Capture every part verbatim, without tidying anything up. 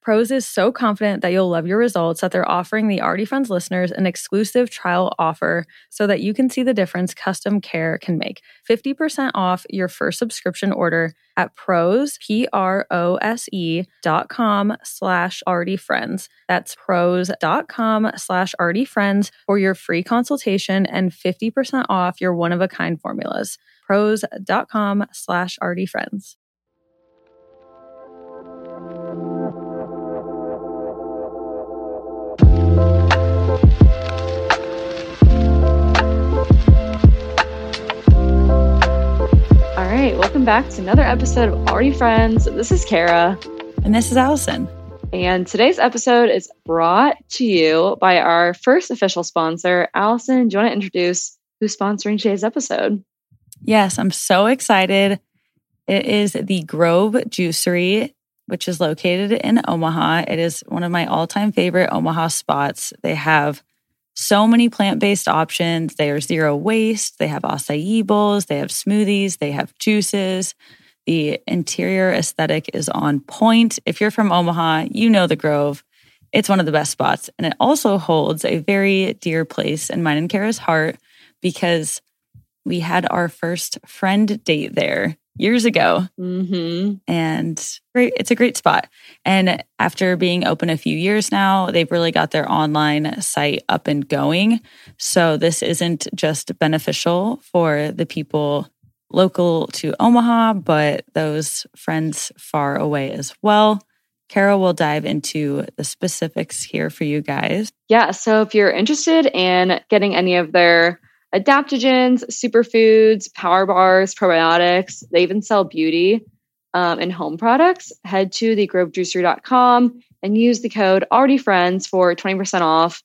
Prose is so confident that you'll love your results that they're offering the Already Friends listeners an exclusive trial offer so that you can see the difference custom care can make. fifty percent off your first subscription order at Prose, P R O S E dot com slash Already Friends. That's Prose dot com slash Already Friends for your free consultation and fifty percent off your one-of-a-kind formulas. Prose dot com slash Already Friends. Welcome back to another episode of Already Friends. This is Kara. And this is Allison. And today's episode is brought to you by our first official sponsor. Allison, do you want to introduce who's sponsoring today's episode? Yes, I'm so excited. It is the Grove Juicery, which is located in Omaha. It is one of my all-time favorite Omaha spots. They have so many plant-based options. They are zero waste. They have acai bowls. They have smoothies. They have juices. The interior aesthetic is on point. If you're from Omaha, you know the Grove. It's one of the best spots. And it also holds a very dear place in mine and Kara's heart because we had our first friend date there years ago. Mm-hmm. And great, it's a great spot. And after being open a few years now, they've really got their online site up and going. So this isn't just beneficial for the people local to Omaha, but those friends far away as well. Kara will dive into the specifics here for you guys. Yeah, so if you're interested in getting any of their adaptogens, superfoods, power bars, probiotics. They even sell beauty um, and home products. Head to the grove juicery dot com and use the code AlreadyFriends for twenty percent off.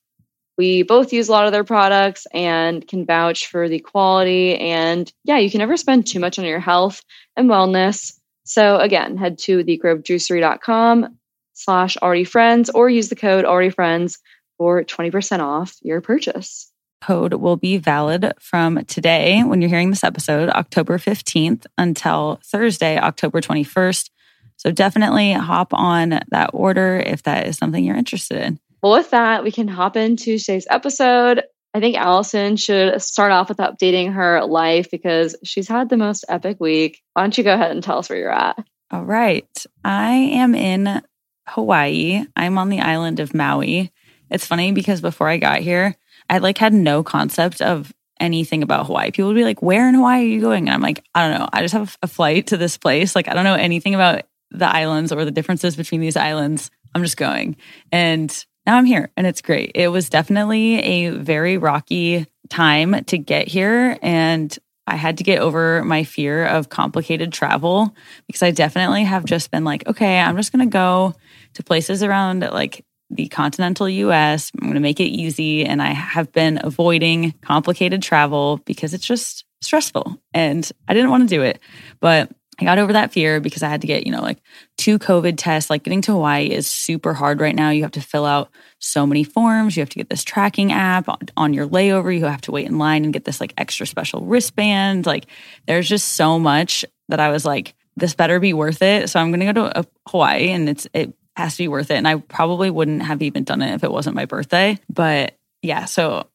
We both use a lot of their products and can vouch for the quality. And yeah, you can never spend too much on your health and wellness. So again, head to the grove juicery dot com slash AlreadyFriends or use the code AlreadyFriends for twenty percent off your purchase. Code will be valid from today when you're hearing this episode, October fifteenth, until Thursday, October twenty-first. So definitely hop on that order if that is something you're interested in. Well, with that, we can hop into today's episode. I think Allison should start off with updating her life because she's had the most epic week. Why don't you go ahead and tell us where you're at? All right. I am in Hawaii. I'm on the island of Maui. It's funny because before I got here, I like had no concept of anything about Hawaii. People would be like, where in Hawaii are you going? And I'm like, I don't know. I just have a flight to this place. Like, I don't know anything about the islands or the differences between these islands. I'm just going. And now I'm here and it's great. It was definitely a very rocky time to get here. And I had to get over my fear of complicated travel because I definitely have just been like, okay, I'm just going to go to places around like the continental U S. I'm going to make it easy. And I have been avoiding complicated travel because it's just stressful and I didn't want to do it. But I got over that fear because I had to get, you know, like two COVID tests. Like getting to Hawaii is super hard right now. You have to fill out so many forms. You have to get this tracking app on your layover. You have to wait in line and get this like extra special wristband. Like there's just so much that I was like, this better be worth it. So I'm going to go to Hawaii and it's it has to be worth it. And I probably wouldn't have even done it if it wasn't my birthday. But yeah, so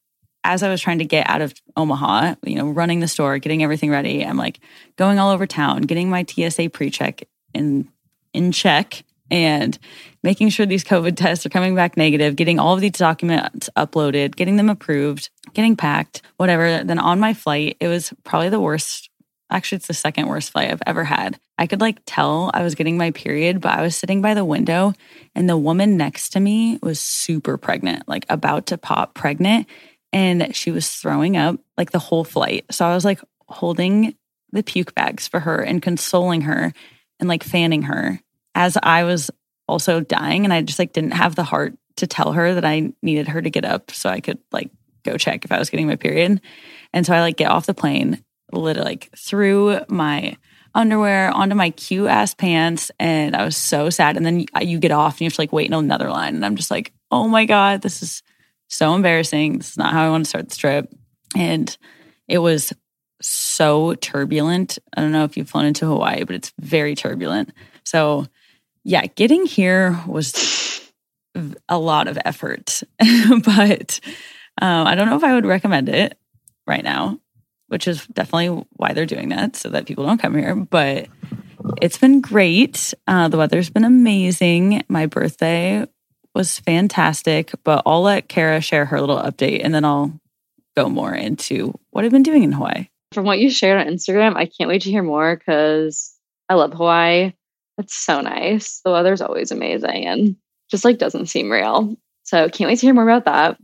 as I was trying to get out of Omaha, you know, running the store, getting everything ready, I'm like going all over town, getting my T S A pre-check in, in check and making sure these COVID tests are coming back negative, getting all of these documents uploaded, getting them approved, getting packed, whatever. Then on my flight, it was probably the worst. Actually, it's the second worst flight I've ever had. I could like tell I was getting my period, but I was sitting by the window and the woman next to me was super pregnant, like about to pop pregnant. And she was throwing up like the whole flight. So I was like holding the puke bags for her and consoling her and like fanning her as I was also dying. And I just like didn't have the heart to tell her that I needed her to get up so I could like go check if I was getting my period. And so I like get off the plane, literally like threw my underwear onto my cute ass pants. And I was so sad. And then you get off and you have to like wait in another line. And I'm just like, oh my God, this is so embarrassing. This is not how I want to start this trip. And it was so turbulent. I don't know if you've flown into Hawaii, but it's very turbulent. So yeah, getting here was a lot of effort, but um, I don't know if I would recommend it right now, which is definitely why they're doing that, so that people don't come here. But it's been great. Uh, the weather's been amazing. My birthday was fantastic, but I'll let Kara share her little update and then I'll go more into what I've been doing in Hawaii. From what you shared on Instagram, I can't wait to hear more because I love Hawaii. It's so nice. The weather's always amazing and just like doesn't seem real. So can't wait to hear more about that.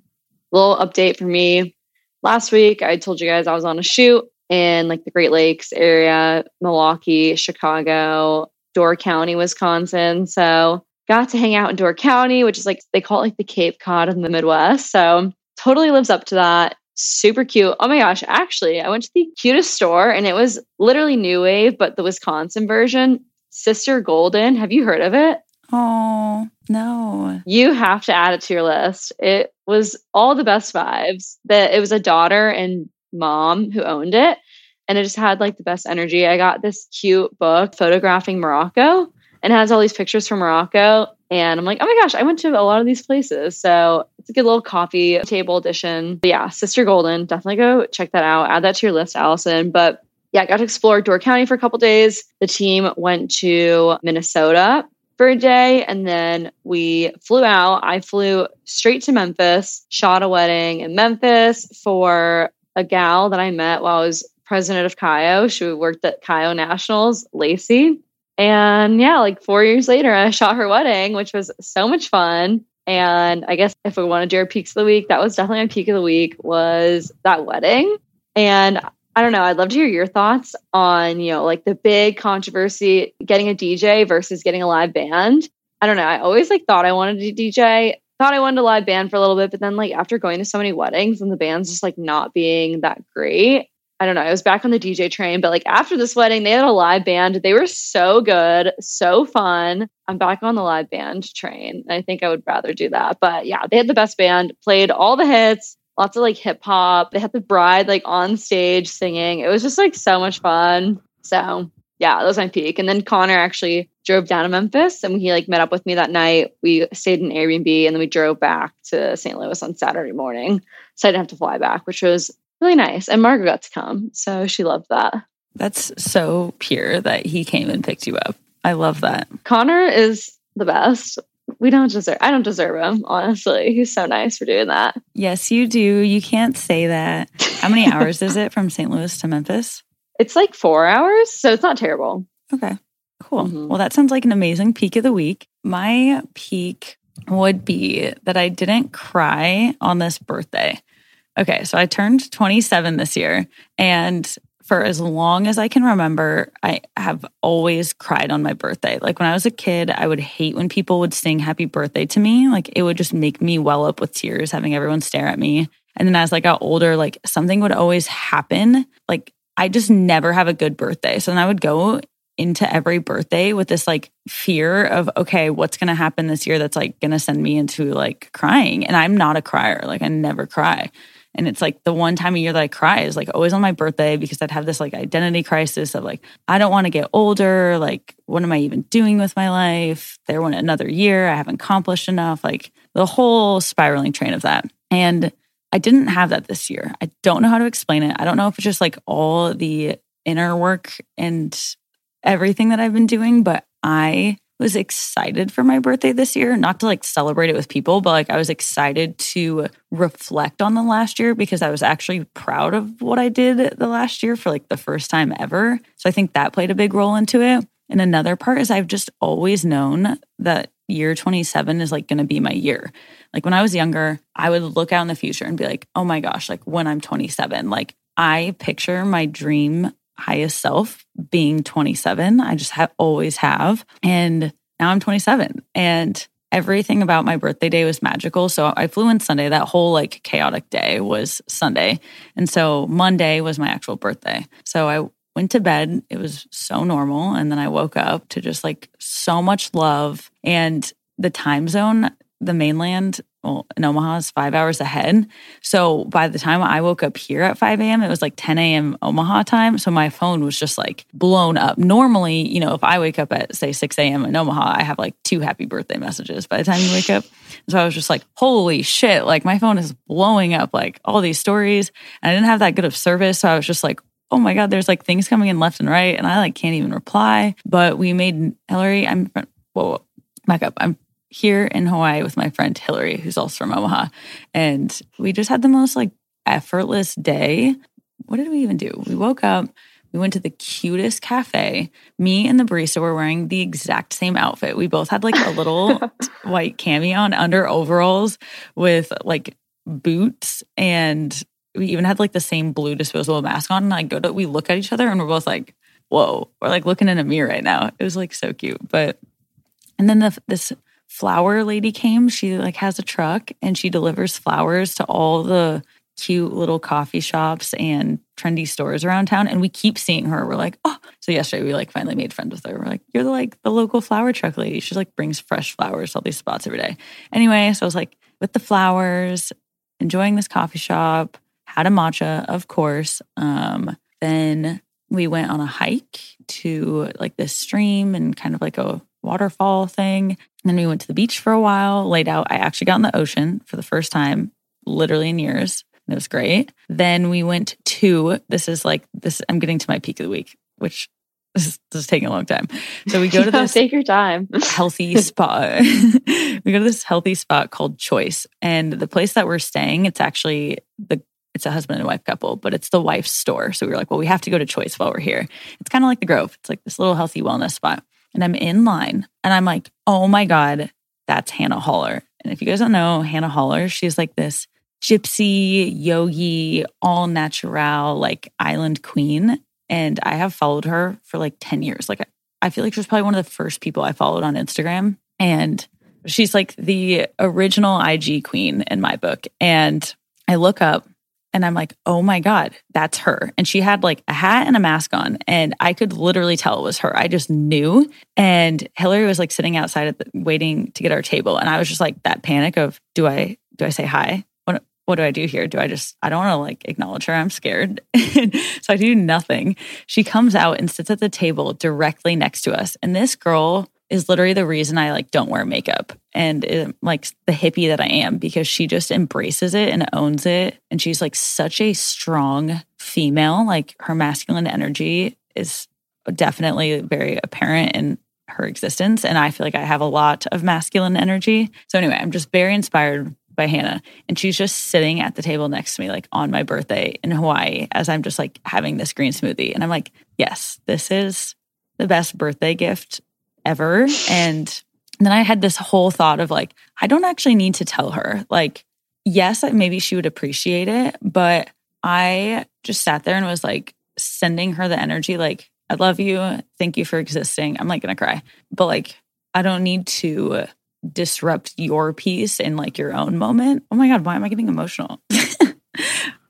Little update for me. Last week, I told you guys I was on a shoot in like the Great Lakes area, Milwaukee, Chicago, Door County, Wisconsin. So got to hang out in Door County, which is like, they call it like the Cape Cod in the Midwest. So totally lives up to that. Super cute. Oh my gosh. Actually, I went to the cutest store and it was literally New Wave, but the Wisconsin version, Sister Golden. Have you heard of it? Oh, no. You have to add it to your list. It was all the best vibes. That it was a daughter and mom who owned it. And it just had like the best energy. I got this cute book, Photographing Morocco. And has all these pictures from Morocco. And I'm like, oh my gosh, I went to a lot of these places. So it's a good little coffee table edition. But yeah, Sister Golden. Definitely go check that out. Add that to your list, Allison. But yeah, I got to explore Door County for a couple days. The team went to Minnesota for a day. And then we flew out. I flew straight to Memphis, shot a wedding in Memphis for a gal that I met while I was president of K I O. She worked at K I O Nationals, Lacey. And yeah, like four years later, I shot her wedding, which was so much fun. And I guess if we want to do our peaks of the week, that was definitely my peak of the week was that wedding. And I don't know, I'd love to hear your thoughts on, you know, like the big controversy, getting a D J versus getting a live band. I don't know. I always like thought I wanted to D J, thought I wanted a live band for a little bit, but then like after going to so many weddings and the band's just like not being that great. I don't know. I was back on the D J train, but like after this wedding, they had a live band. They were so good, so fun. I'm back on the live band train. I think I would rather do that. But yeah, they had the best band, played all the hits, lots of like hip hop. They had the bride like on stage singing. It was just like so much fun. So yeah, that was my peak. And then Connor actually drove down to Memphis and he like met up with me that night. We stayed in Airbnb and then we drove back to Saint Louis on Saturday morning. So I didn't have to fly back, which was really nice. And Margaret got to come. So she loved that. That's so pure that he came and picked you up. I love that. Connor is the best. We don't deserve, I don't deserve him, honestly. He's so nice for doing that. Yes, you do. You can't say that. How many hours is it from Saint Louis to Memphis? It's like four hours. So it's not terrible. Okay, cool. Mm-hmm. Well, that sounds like an amazing peak of the week. My peak would be that I didn't cry on this birthday. Okay, so I turned twenty-seven this year, and for as long as I can remember, I have always cried on my birthday. Like when I was a kid, I would hate when people would sing happy birthday to me. Like it would just make me well up with tears, having everyone stare at me. And then as I got older, like something would always happen. Like I just never have a good birthday. So then I would go into every birthday with this like fear of, okay, what's going to happen this year that's like going to send me into like crying. And I'm not a crier. Like I never cry. And it's like the one time a year that I cry is like always on my birthday, because I'd have this like identity crisis of like, I don't want to get older. Like, what am I even doing with my life? There went another year. I haven't accomplished enough. Like the whole spiraling train of that. And I didn't have that this year. I don't know how to explain it. I don't know if it's just like all the inner work and everything that I've been doing, but I was excited for my birthday this year, not to like celebrate it with people, but like I was excited to reflect on the last year, because I was actually proud of what I did the last year for like the first time ever. So I think that played a big role into it. And another part is I've just always known that year twenty-seven is like going to be my year. Like when I was younger, I would look out in the future and be like, oh my gosh, like when I'm twenty-seven, like I picture my dream highest self being twenty-seven. I just have always have. And now I'm twenty-seven and everything about my birthday day was magical. So I flew in Sunday. That whole like chaotic day was Sunday. And so Monday was my actual birthday. So I went to bed. It was so normal. And then I woke up to just like so much love. And the time zone, the mainland, well, in Omaha is five hours ahead. So by the time I woke up here at five a.m., it was like ten a.m. Omaha time. So my phone was just like blown up. Normally, you know, if I wake up at say six a.m. in Omaha, I have like two happy birthday messages by the time you wake up. So I was just like, holy shit, like my phone is blowing up, like all these stories. And I didn't have that good of service. So I was just like, oh my God, there's like things coming in left and right. And I like can't even reply. But we made Hillary, I'm, whoa, whoa back up. I'm here in Hawaii with my friend Hillary, who's also from Omaha. And we just had the most like effortless day. What did we even do? We woke up, we went to the cutest cafe. Me and the barista were wearing the exact same outfit. We both had like a little white cami on under overalls with like boots, and we even had like the same blue disposable mask on. And I go to, we look at each other and we're both like, whoa, we're like looking in a mirror right now. It was like so cute. But, and then the, this flower lady came. She like has a truck and she delivers flowers to all the cute little coffee shops and trendy stores around town. And we keep seeing her. We're like, oh, so yesterday we like finally made friends with her. We're like, you're the, like the local flower truck lady. She like brings fresh flowers to all these spots every day. Anyway, so I was like with the flowers, enjoying this coffee shop. Had a matcha, of course. Um, then we went on a hike to like this stream and kind of like a waterfall thing. And then we went to the beach for a while, laid out. I actually got in the ocean for the first time, literally in years. And it was great. Then we went to, this is like, this. I'm getting to my peak of the week, which is, this is taking a long time. So we go to this Take your time. healthy spot. We go to this healthy spot called Choice. And the place that we're staying, it's actually the It's a husband and wife couple, but it's the wife's store. So we were like, well, we have to go to Choice while we're here. It's kind of like the Grove. It's like this little healthy wellness spot. And I'm in line and I'm like, oh my God, that's Hannah Holler. And if you guys don't know Hannah Holler, she's like this gypsy, yogi, all natural, like island queen. And I have followed her for like ten years. Like I feel like she was probably one of the first people I followed on Instagram. And she's like the original I G queen in my book. And I look up, and I'm like, oh my God, that's her. And she had like a hat and a mask on. And I could literally tell it was her. I just knew. And Hillary was like sitting outside at the, waiting to get our table. And I was just like that panic of, do I do I say hi? What what do I do here? Do I just, I don't want to like acknowledge her. I'm scared. So I do nothing. She comes out and sits at the table directly next to us. And this girl is literally the reason I like don't wear makeup and it, like the hippie that I am, because she just embraces it and owns it. And she's like such a strong female, like her masculine energy is definitely very apparent in her existence. And I feel like I have a lot of masculine energy. So anyway, I'm just very inspired by Hannah. And she's just sitting at the table next to me, like on my birthday in Hawaii, as I'm just like having this green smoothie. And I'm like, yes, this is the best birthday gift ever. And then I had this whole thought of like, I don't actually need to tell her. Like, yes, maybe she would appreciate it, but I just sat there and was like sending her the energy, like, I love you. Thank you for existing. I'm like gonna cry. But like, I don't need to disrupt your peace in like your own moment. Oh my God, why am I getting emotional?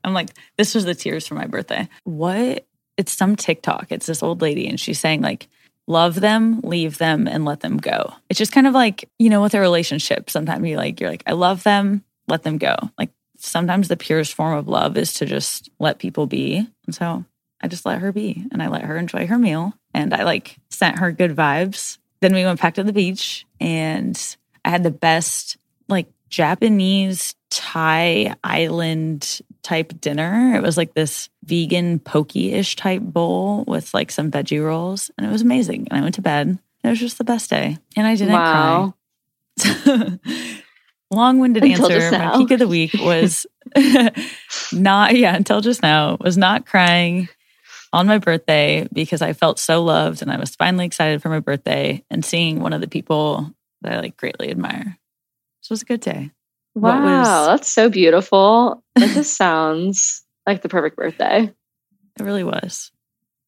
I'm like, this was the tears for my birthday. What? It's some TikTok. It's this old lady and she's saying like, love them, leave them, and let them go. It's just kind of like, you know, with a relationship, sometimes you like, you're like, I love them, let them go. Like sometimes the purest form of love is to just let people be. And so I just let her be and I let her enjoy her meal. And I like sent her good vibes. Then we went back to the beach and I had the best like Japanese Thai island type dinner. It was like this vegan pokey-ish type bowl with like some veggie rolls. And it was amazing. And I went to bed. It was just the best day. And I didn't wow. cry. Long-winded until answer. My peak of the week was not, yeah, until just now, was not crying on my birthday because I felt so loved and I was finally excited for my birthday and seeing one of the people that I like greatly admire. This was a good day. Wow, was... that's so beautiful. That just sounds like the perfect birthday. It really was.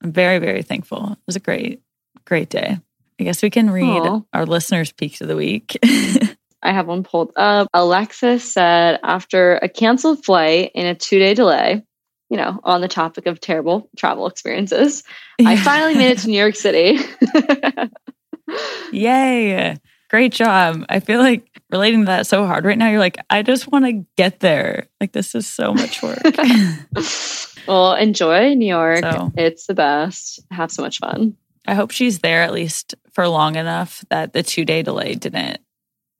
I'm very, very thankful. It was a great, great day. I guess we can read Aww. Our listeners' peaks of the week. I have one pulled up. Alexis said, after a canceled flight and a two-day delay, you know, on the topic of terrible travel experiences, yeah. I finally made it to New York City. Yay. Great job. I feel like relating to that so hard right now. You're like, I just want to get there. Like, this is so much work. Well, enjoy New York. So, it's the best. Have so much fun. I hope she's there at least for long enough that the two-day delay didn't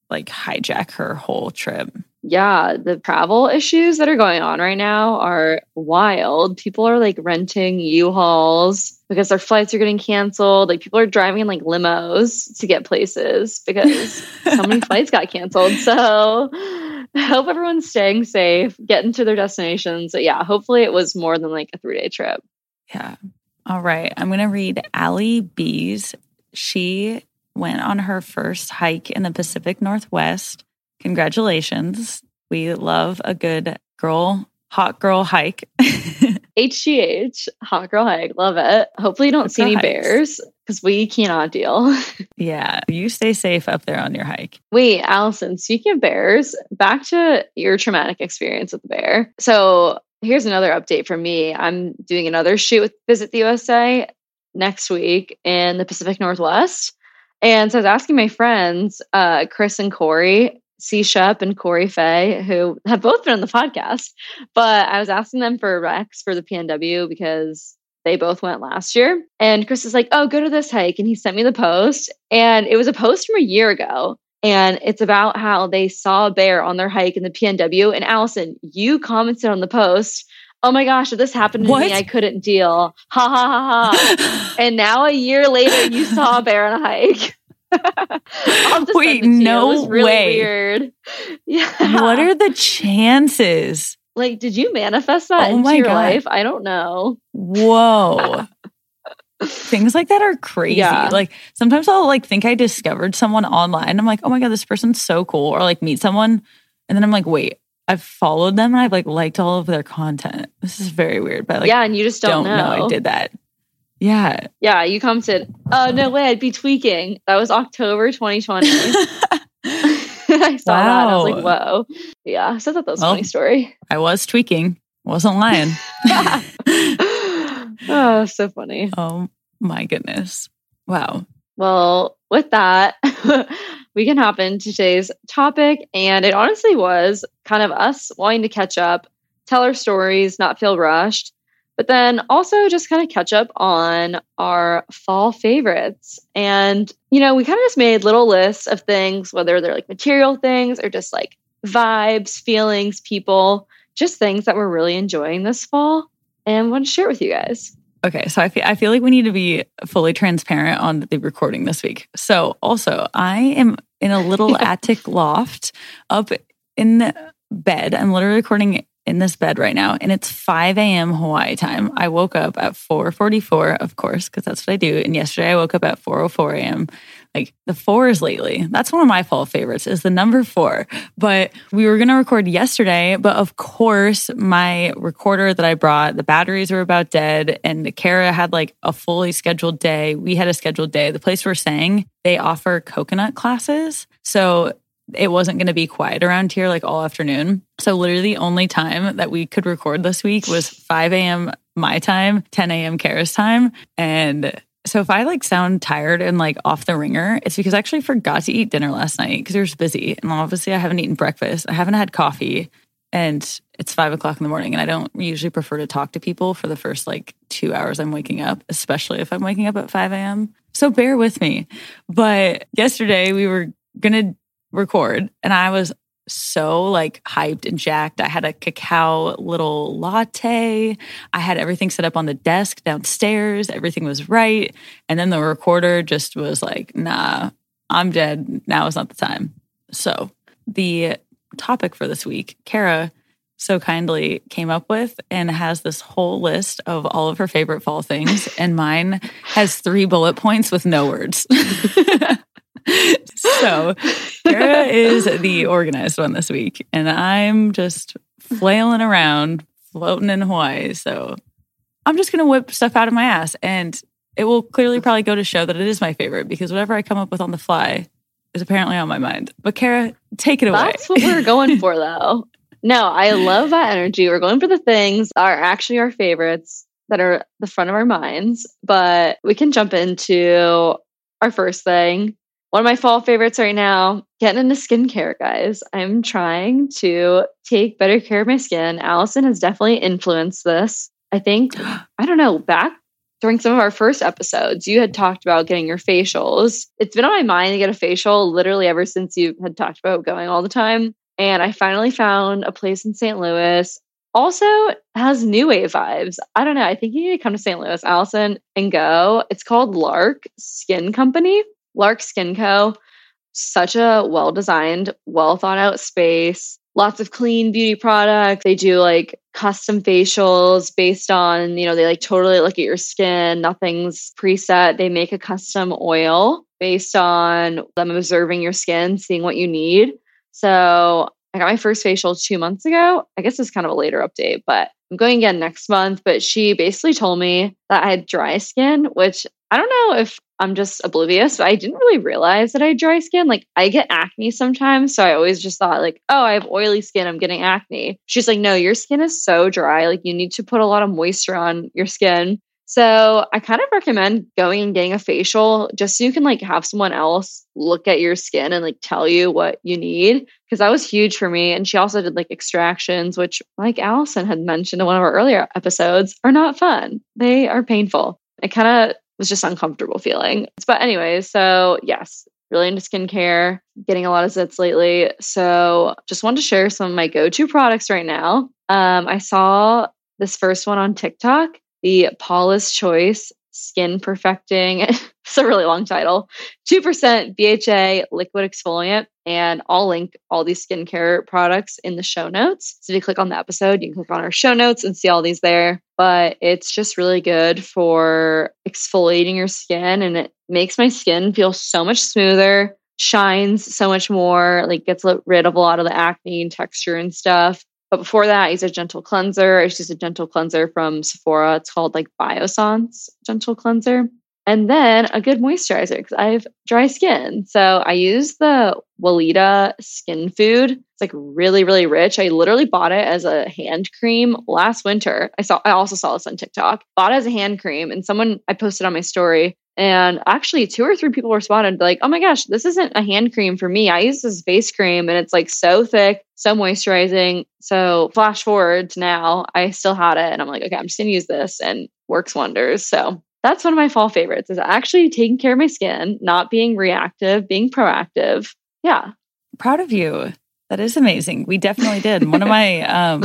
like hijack her whole trip. Yeah. The travel issues that are going on right now are wild. People are like renting U-Hauls because their flights are getting canceled. Like people are driving in like limos to get places because so many flights got canceled. So I hope everyone's staying safe, getting to their destinations. So yeah, hopefully it was more than like a three-day trip. Yeah. All right. I'm going to read Allie B's. She went on her first hike in the Pacific Northwest. Congratulations. We love a good girl, hot girl hike. H G H, hot girl hike. Love it. Hopefully you don't hot see any hikes. Bears because we cannot deal. Yeah. You stay safe up there on your hike. Wait, Allison, speaking of bears, back to your traumatic experience with the bear. So here's another update from me. I'm doing another shoot with Visit the U S A next week in the Pacific Northwest. And so I was asking my friends, uh, Chris and Corey, C. Shep and Corey Fay, who have both been on the podcast, but I was asking them for recs for the P N W because they both went last year. And Chris is like, oh, go to this hike. And he sent me the post. And it was a post from a year ago. And it's about how they saw a bear on their hike in the P N W. And Allison, you commented on the post, oh my gosh, if this happened to what? me, I couldn't deal. Ha ha ha ha. And now a year later, you saw a bear on a hike. Wait, no it was really way. Weird. Yeah. What are the chances? Like, did you manifest that oh into your God. Life? I don't know. Whoa. Things like that are crazy. Yeah. Like sometimes I'll like think I discovered someone online. I'm like, oh my God, this person's so cool. Or like meet someone. And then I'm like, wait. I've followed them and I've like liked all of their content. This is very weird, but like, yeah, and you just don't, don't know. know I did that. Yeah, yeah. You commented, "Oh no way, I'd be tweaking." That was October twenty twenty. I saw wow. that. And I was like, "Whoa, yeah." So I thought that was well, a funny story. I was tweaking, wasn't lying. Oh, so funny. Oh my goodness! Wow. Well, with that. We can hop into today's topic. And it honestly was kind of us wanting to catch up, tell our stories, not feel rushed, but then also just kind of catch up on our fall favorites. And, you know, we kind of just made little lists of things, whether they're like material things or just like vibes, feelings, people, just things that we're really enjoying this fall and want to share with you guys. Okay, so I feel, I feel like we need to be fully transparent on the recording this week. So also, I am in a little yeah. attic loft up in bed. I'm literally recording in this bed right now, and it's five a.m. Hawaii time. I woke up at four forty-four, of course, because that's what I do. And yesterday I woke up at four oh four a.m. Like the fours lately. That's one of my fall favorites is the number four. But we were going to record yesterday. But of course, my recorder that I brought, the batteries were about dead. And Kara had like a fully scheduled day. We had a scheduled day. The place we're staying, they offer coconut classes. So it wasn't going to be quiet around here like all afternoon. So literally the only time that we could record this week was five a.m. my time, ten a.m. Kara's time. And So if I like sound tired and like off the ringer, it's because I actually forgot to eat dinner last night because I was busy. And obviously I haven't eaten breakfast. I haven't had coffee and it's five o'clock in the morning. And I don't usually prefer to talk to people for the first like two hours I'm waking up, especially if I'm waking up at five a.m. So bear with me. But yesterday we were going to record and I was so like hyped and jacked. I had a cacao little latte. I had everything set up on the desk downstairs. Everything was right. And then the recorder just was like, nah, I'm dead. Now is not the time. So the topic for this week, Kara so kindly came up with and has this whole list of all of her favorite fall things. And mine has three bullet points with no words. So, Kara is the organized one this week, and I'm just flailing around, floating in Hawaii. So, I'm just going to whip stuff out of my ass, and it will clearly probably go to show that it is my favorite because whatever I come up with on the fly is apparently on my mind. But, Kara, take it away. That's what we're going for, though. No, I love that energy. We're going for the things that are actually our favorites that are the front of our minds, but we can jump into our first thing. One of my fall favorites right now, getting into skincare, guys. I'm trying to take better care of my skin. Allison has definitely influenced this. I think, I don't know, back during some of our first episodes, you had talked about getting your facials. It's been on my mind to get a facial literally ever since you had talked about going all the time. And I finally found a place in Saint Louis. Also has New Wave vibes. I don't know. I think you need to come to Saint Louis, Allison, and go. It's called Lark Skin Company. Lark Skin Co. Such a well-designed, well-thought-out space. Lots of clean beauty products. They do like custom facials based on, you know, they like totally look at your skin. Nothing's preset. They make a custom oil based on them observing your skin, seeing what you need. So I got my first facial two months ago. I guess it's kind of a later update, but I'm going again next month. But she basically told me that I had dry skin, which I don't know if I'm just oblivious, but I didn't really realize that I had dry skin. Like I get acne sometimes. So I always just thought like, oh, I have oily skin. I'm getting acne. She's like, no, your skin is so dry. Like you need to put a lot of moisture on your skin. So I kind of recommend going and getting a facial just so you can like have someone else look at your skin and like tell you what you need. Cause that was huge for me. And she also did like extractions, which like Allison had mentioned in one of our earlier episodes are not fun. They are painful. I kind of was just uncomfortable feeling. But anyways, so yes, really into skincare, getting a lot of zits lately. So just wanted to share some of my go-to products right now. Um, I saw this first one on TikTok, the Paula's Choice Skin Perfecting. It's a really long title. two percent B H A liquid exfoliant. And I'll link all these skincare products in the show notes. So if you click on the episode, you can click on our show notes and see all these there. But it's just really good for exfoliating your skin. And it makes my skin feel so much smoother, shines so much more, like gets rid of a lot of the acne and texture and stuff. But before that, I used a gentle cleanser. I used a gentle cleanser from Sephora. It's called like Biossance Gentle Cleanser. And then a good moisturizer because I have dry skin. So I use the Walita Skin Food. It's like really, really rich. I literally bought it as a hand cream last winter. I saw. I also saw this on TikTok. Bought it as a hand cream. And someone, I posted on my story. And actually two or three people responded like, oh my gosh, this isn't a hand cream for me. I use this face cream and it's like so thick, so moisturizing. So flash forward to now, I still had it. And I'm like, okay, I'm just going to use this. And works wonders. So that's one of my fall favorites is actually taking care of my skin, not being reactive, being proactive. Yeah. Proud of you. That is amazing. We definitely did. One of my um,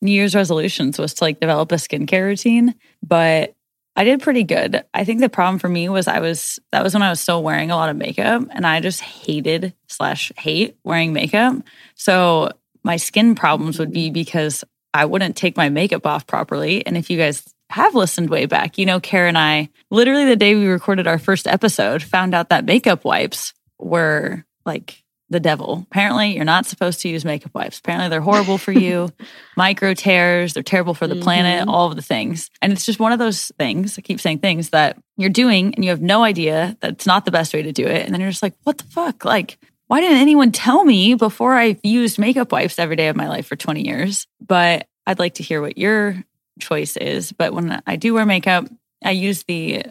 New Year's resolutions was to like develop a skincare routine, but I did pretty good. I think the problem for me was I was, that was when I was still wearing a lot of makeup and I just hated slash hate wearing makeup. So my skin problems would be because I wouldn't take my makeup off properly. And if you guys have listened way back, you know, Kara and I, literally the day we recorded our first episode, found out that makeup wipes were like the devil. Apparently, you're not supposed to use makeup wipes. Apparently, they're horrible for you. Micro tears, they're terrible for the mm-hmm. planet, all of the things. And it's just one of those things, I keep saying things, that you're doing and you have no idea that it's not the best way to do it. And then you're just like, what the fuck? Like, why didn't anyone tell me before I used makeup wipes every day of my life for twenty years? But I'd like to hear what your choice is. But when I do wear makeup, I use the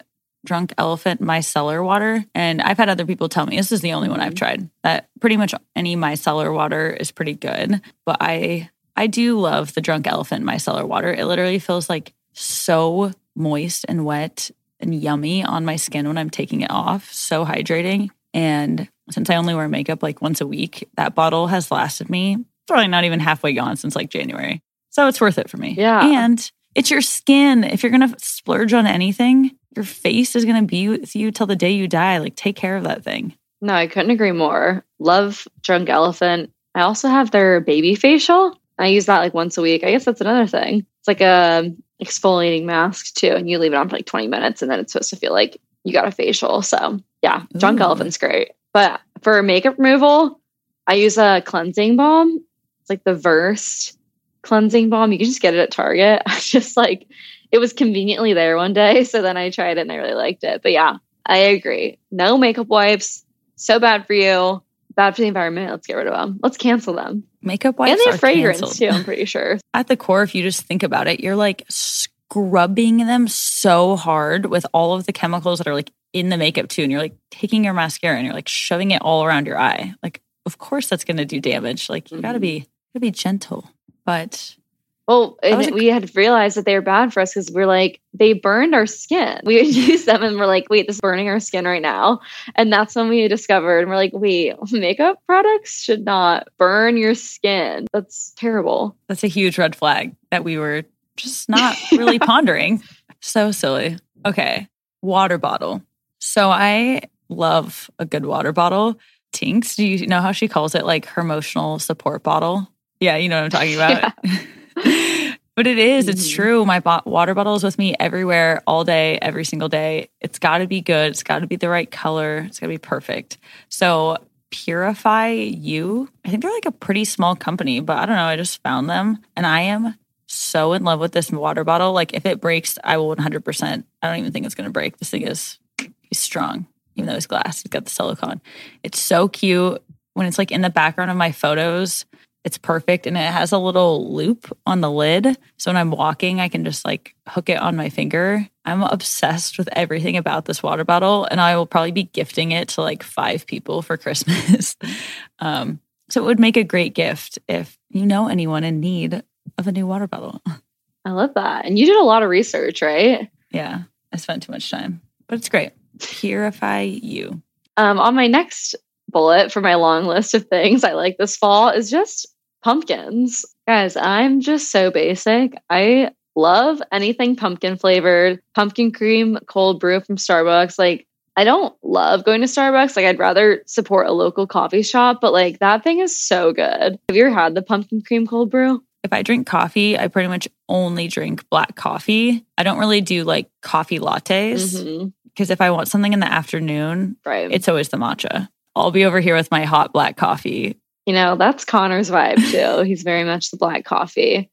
Drunk Elephant micellar water, and I've had other people tell me this is the only one I've tried. That pretty much any micellar water is pretty good, but I I do love the Drunk Elephant micellar water. It literally feels like so moist and wet and yummy on my skin when I'm taking it off. So hydrating. And since I only wear makeup like once a week, that bottle has lasted me probably not even halfway gone since like January. So it's worth it for me. Yeah. And it's your skin. If you're going to splurge on anything, your face is going to be with you till the day you die. Like, take care of that thing. No, I couldn't agree more. Love Drunk Elephant. I also have their baby facial. I use that like once a week. I guess that's another thing. It's like a exfoliating mask too. And you leave it on for like twenty minutes and then it's supposed to feel like you got a facial. So yeah, Drunk Ooh. Elephant's great. But for makeup removal, I use a cleansing balm. It's like the Verst cleansing balm. You can just get it at Target. I just like, it was conveniently there one day. So then I tried it and I really liked it. But yeah, I agree. No makeup wipes. So bad for you. Bad for the environment. Let's get rid of them. Let's cancel them. Makeup wipes and they have fragrance canceled too, I'm pretty sure. At the core, if you just think about it, you're like scrubbing them so hard with all of the chemicals that are like in the makeup too. And you're like taking your mascara and you're like shoving it all around your eye. Like, of course that's going to do damage. Like, you mm-hmm. gotta be, you gotta be gentle. But well, and a, we had realized that they were bad for us because we're like, they burned our skin. We would use them and we're like, wait, this is burning our skin right now. And that's when we discovered, and we're like, wait, makeup products should not burn your skin. That's terrible. That's a huge red flag that we were just not really pondering. So silly. Okay. Water bottle. So I love a good water bottle. Tinks, do you know how she calls it? Like her emotional support bottle? Yeah, you know what I'm talking about. Yeah. But it is. It's true. My bo- water bottle is with me everywhere, all day, every single day. It's got to be good. It's got to be the right color. It's got to be perfect. So Purify You. I think they're like a pretty small company, but I don't know. I just found them. And I am so in love with this water bottle. Like if it breaks, I will one hundred percent. I don't even think it's going to break. This thing is strong, even though it's glass. It's got the silicone. It's so cute. When it's like in the background of my photos, it's perfect, and it has a little loop on the lid. So when I'm walking, I can just like hook it on my finger. I'm obsessed with everything about this water bottle, and I will probably be gifting it to like five people for Christmas. um, so it would make a great gift if you know anyone in need of a new water bottle. I love that. And you did a lot of research, right? Yeah, I spent too much time, but it's great. Purify You. Um, on my next bullet for my long list of things I like this fall is just pumpkins. Guys, I'm just so basic. I love anything pumpkin flavored, pumpkin cream, cold brew from Starbucks. Like, I don't love going to Starbucks. Like, I'd rather support a local coffee shop, but like that thing is so good. Have you ever had the pumpkin cream cold brew? If I drink coffee, I pretty much only drink black coffee. I don't really do like coffee lattes because mm-hmm. if I want something in the afternoon, right. it's always the matcha. I'll be over here with my hot black coffee. You know, that's Connor's vibe too. He's very much the black coffee.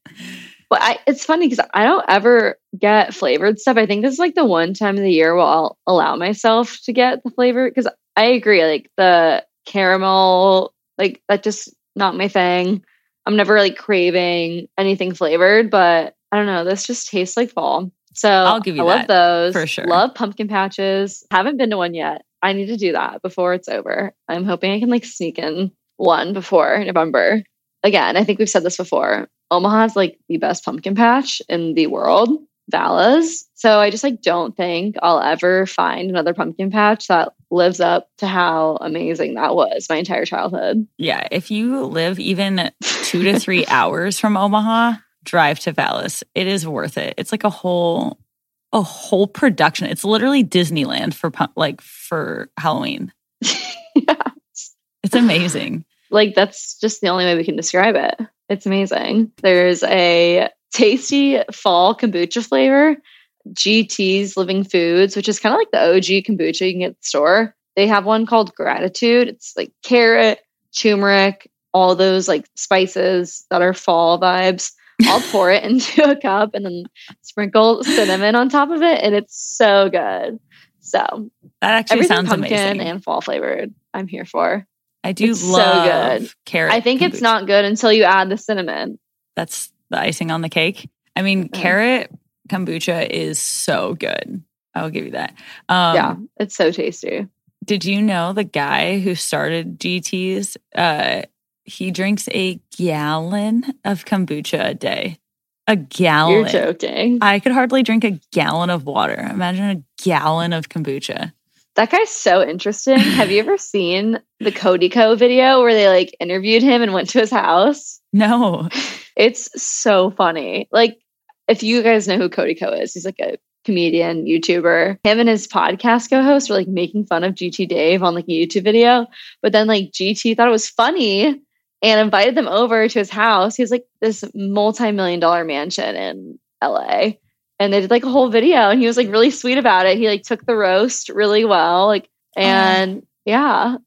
But I, it's funny because I don't ever get flavored stuff. I think this is like the one time of the year where I'll allow myself to get the flavor because I agree. Like the caramel, like that's just not my thing. I'm never like craving anything flavored, but I don't know. This just tastes like fall. So I'll give you I love that, those. For sure. Love pumpkin patches. Haven't been to one yet. I need to do that before it's over. I'm hoping I can like sneak in one before November. Again, I think we've said this before. Omaha is like the best pumpkin patch in the world, Valas. So I just like don't think I'll ever find another pumpkin patch that lives up to how amazing that was my entire childhood. Yeah. If you live even two to three hours from Omaha, drive to Valas. It is worth it. It's like a whole... a whole production. It's literally Disneyland for like for Halloween. Yes. It's amazing. Like that's just the only way we can describe it. It's amazing. There's a tasty fall kombucha flavor, G T's Living Foods, which is kind of like the O G kombucha you can get at the store. They have one called Gratitude. It's like carrot, turmeric, all those like spices that are fall vibes. I'll pour it into a cup and then sprinkle cinnamon on top of it. And it's so good. So that actually sounds amazing. Everything pumpkin and fall flavored, I'm here for. I do it's love so good. Carrot I think kombucha. It's not good until you add the cinnamon. That's the icing on the cake. I mean, mm-hmm. carrot kombucha is so good. I'll give you that. Um, yeah, it's so tasty. Did you know the guy who started G T's, uh, he drinks a gallon of kombucha a day. A gallon. You're joking. I could hardly drink a gallon of water. Imagine a gallon of kombucha. That guy's so interesting. Have you ever seen the Cody Ko video where they like interviewed him and went to his house? No. It's so funny. Like, if you guys know who Cody Ko is, he's like a comedian, YouTuber. Him and his podcast co-host were like making fun of G T Dave on like a YouTube video. But then like G T thought it was funny and invited them over to his house. He was like this multi-million dollar mansion in L A. And they did like a whole video and he was like really sweet about it. He like took the roast really well. Like, and uh, yeah,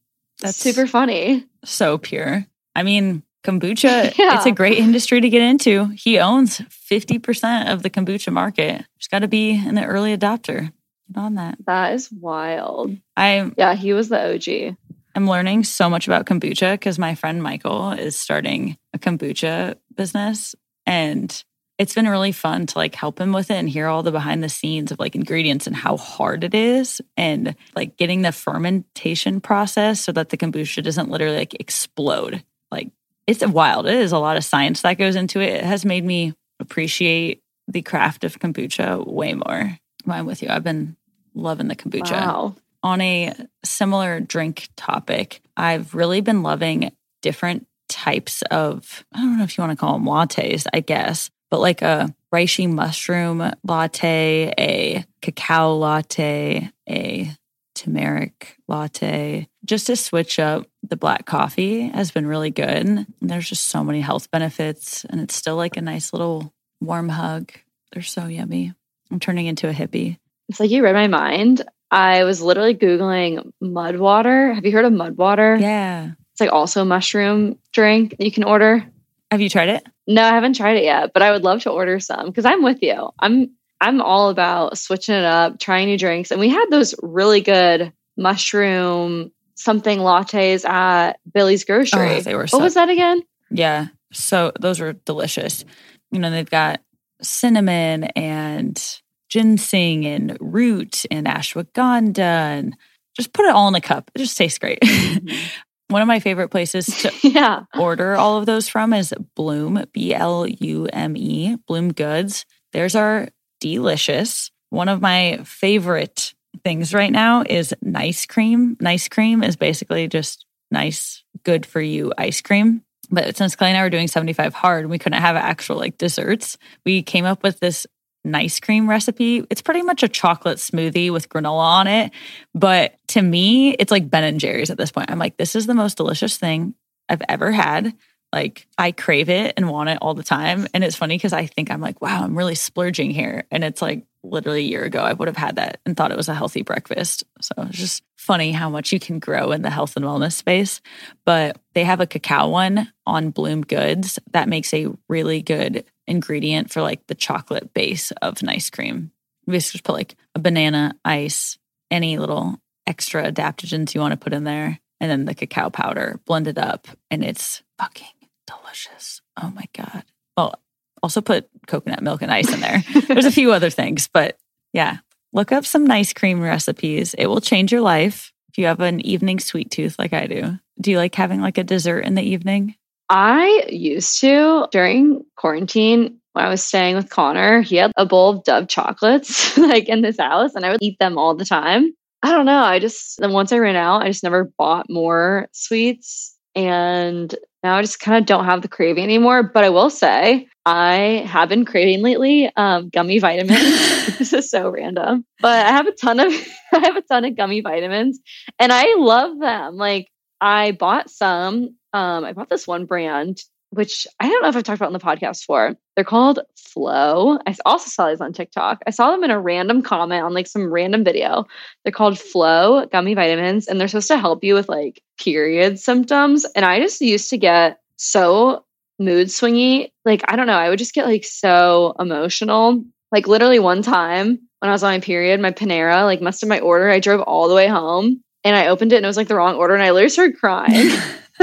that's super funny. So pure. I mean, kombucha, yeah. It's a great industry to get into. He owns fifty percent of the kombucha market. Just got to be an early adopter. Get on that. That is wild. I Yeah, he was the O G. I'm learning so much about kombucha because my friend Michael is starting a kombucha business, and it's been really fun to like help him with it and hear all the behind the scenes of like ingredients and how hard it is, and like getting the fermentation process so that the kombucha doesn't literally like explode. Like, it's wild. It is a lot of science that goes into it. It has made me appreciate the craft of kombucha way more. I'm with you. I've been loving the kombucha. Wow. On a similar drink topic, I've really been loving different types of, I don't know if you want to call them lattes, I guess, but like a reishi mushroom latte, a cacao latte, a turmeric latte, just to switch up. The black coffee has been really good. And there's just so many health benefits, and it's still like a nice little warm hug. They're so yummy. I'm turning into a hippie. It's like you read my mind. I was literally Googling mud water. Have you heard of mud water? Yeah. It's like also a mushroom drink that you can order. Have you tried it? No, I haven't tried it yet, but I would love to order some because I'm with you. I'm I'm all about switching it up, trying new drinks. And we had those really good mushroom something lattes at Billy's Grocery. Oh, they were so, what was that again? Yeah. So those were delicious. You know, they've got cinnamon and ginseng and root and ashwagandha, and just put it all in a cup. It just tastes great. Mm-hmm. One of my favorite places to yeah. order all of those from is Bloom, B L U M E, Bloom Goods. Theirs are delicious. One of my favorite things right now is nice cream. Nice cream is basically just nice, good for you ice cream. But since Clay and I were doing seventy-five hard, we couldn't have actual like desserts. We came up with this nice cream recipe. It's pretty much a chocolate smoothie with granola on it. But to me, it's like Ben and Jerry's at this point. I'm like, this is the most delicious thing I've ever had. Like, I crave it and want it all the time. And it's funny because I think I'm like, wow, I'm really splurging here. And it's like literally a year ago, I would have had that and thought it was a healthy breakfast. So it's just funny how much you can grow in the health and wellness space. But they have a cacao one on Bloom Goods that makes a really good ingredient for like the chocolate base of nice cream. You basically just put like a banana, ice, any little extra adaptogens you want to put in there, and then the cacao powder, blend it up, and it's fucking delicious. Oh my God. Well, also put coconut milk and ice in there. There's a few other things, but yeah. Look up some nice cream recipes. It will change your life if you have an evening sweet tooth like I do. Do you like having like a dessert in the evening? I used to. During quarantine, when I was staying with Connor, he had a bowl of Dove chocolates like in this house, and I would eat them all the time. I don't know. I just, then once I ran out, I just never bought more sweets. And now I just kind of don't have the craving anymore. But I will say, I have been craving lately um, gummy vitamins. This is so random, but I have a ton of I have a ton of gummy vitamins, and I love them. Like, I bought some. Um, I bought this one brand, which I don't know if I've talked about on the podcast before. They're called Flow. I also saw these on TikTok. I saw them in a random comment on like some random video. They're called Flow gummy vitamins, and they're supposed to help you with like period symptoms. And I just used to get so mood swingy. Like, I don't know. I would just get like so emotional. Like, literally one time when I was on my period, my Panera like messed up my order. I drove all the way home and I opened it and it was like the wrong order, and I literally started crying.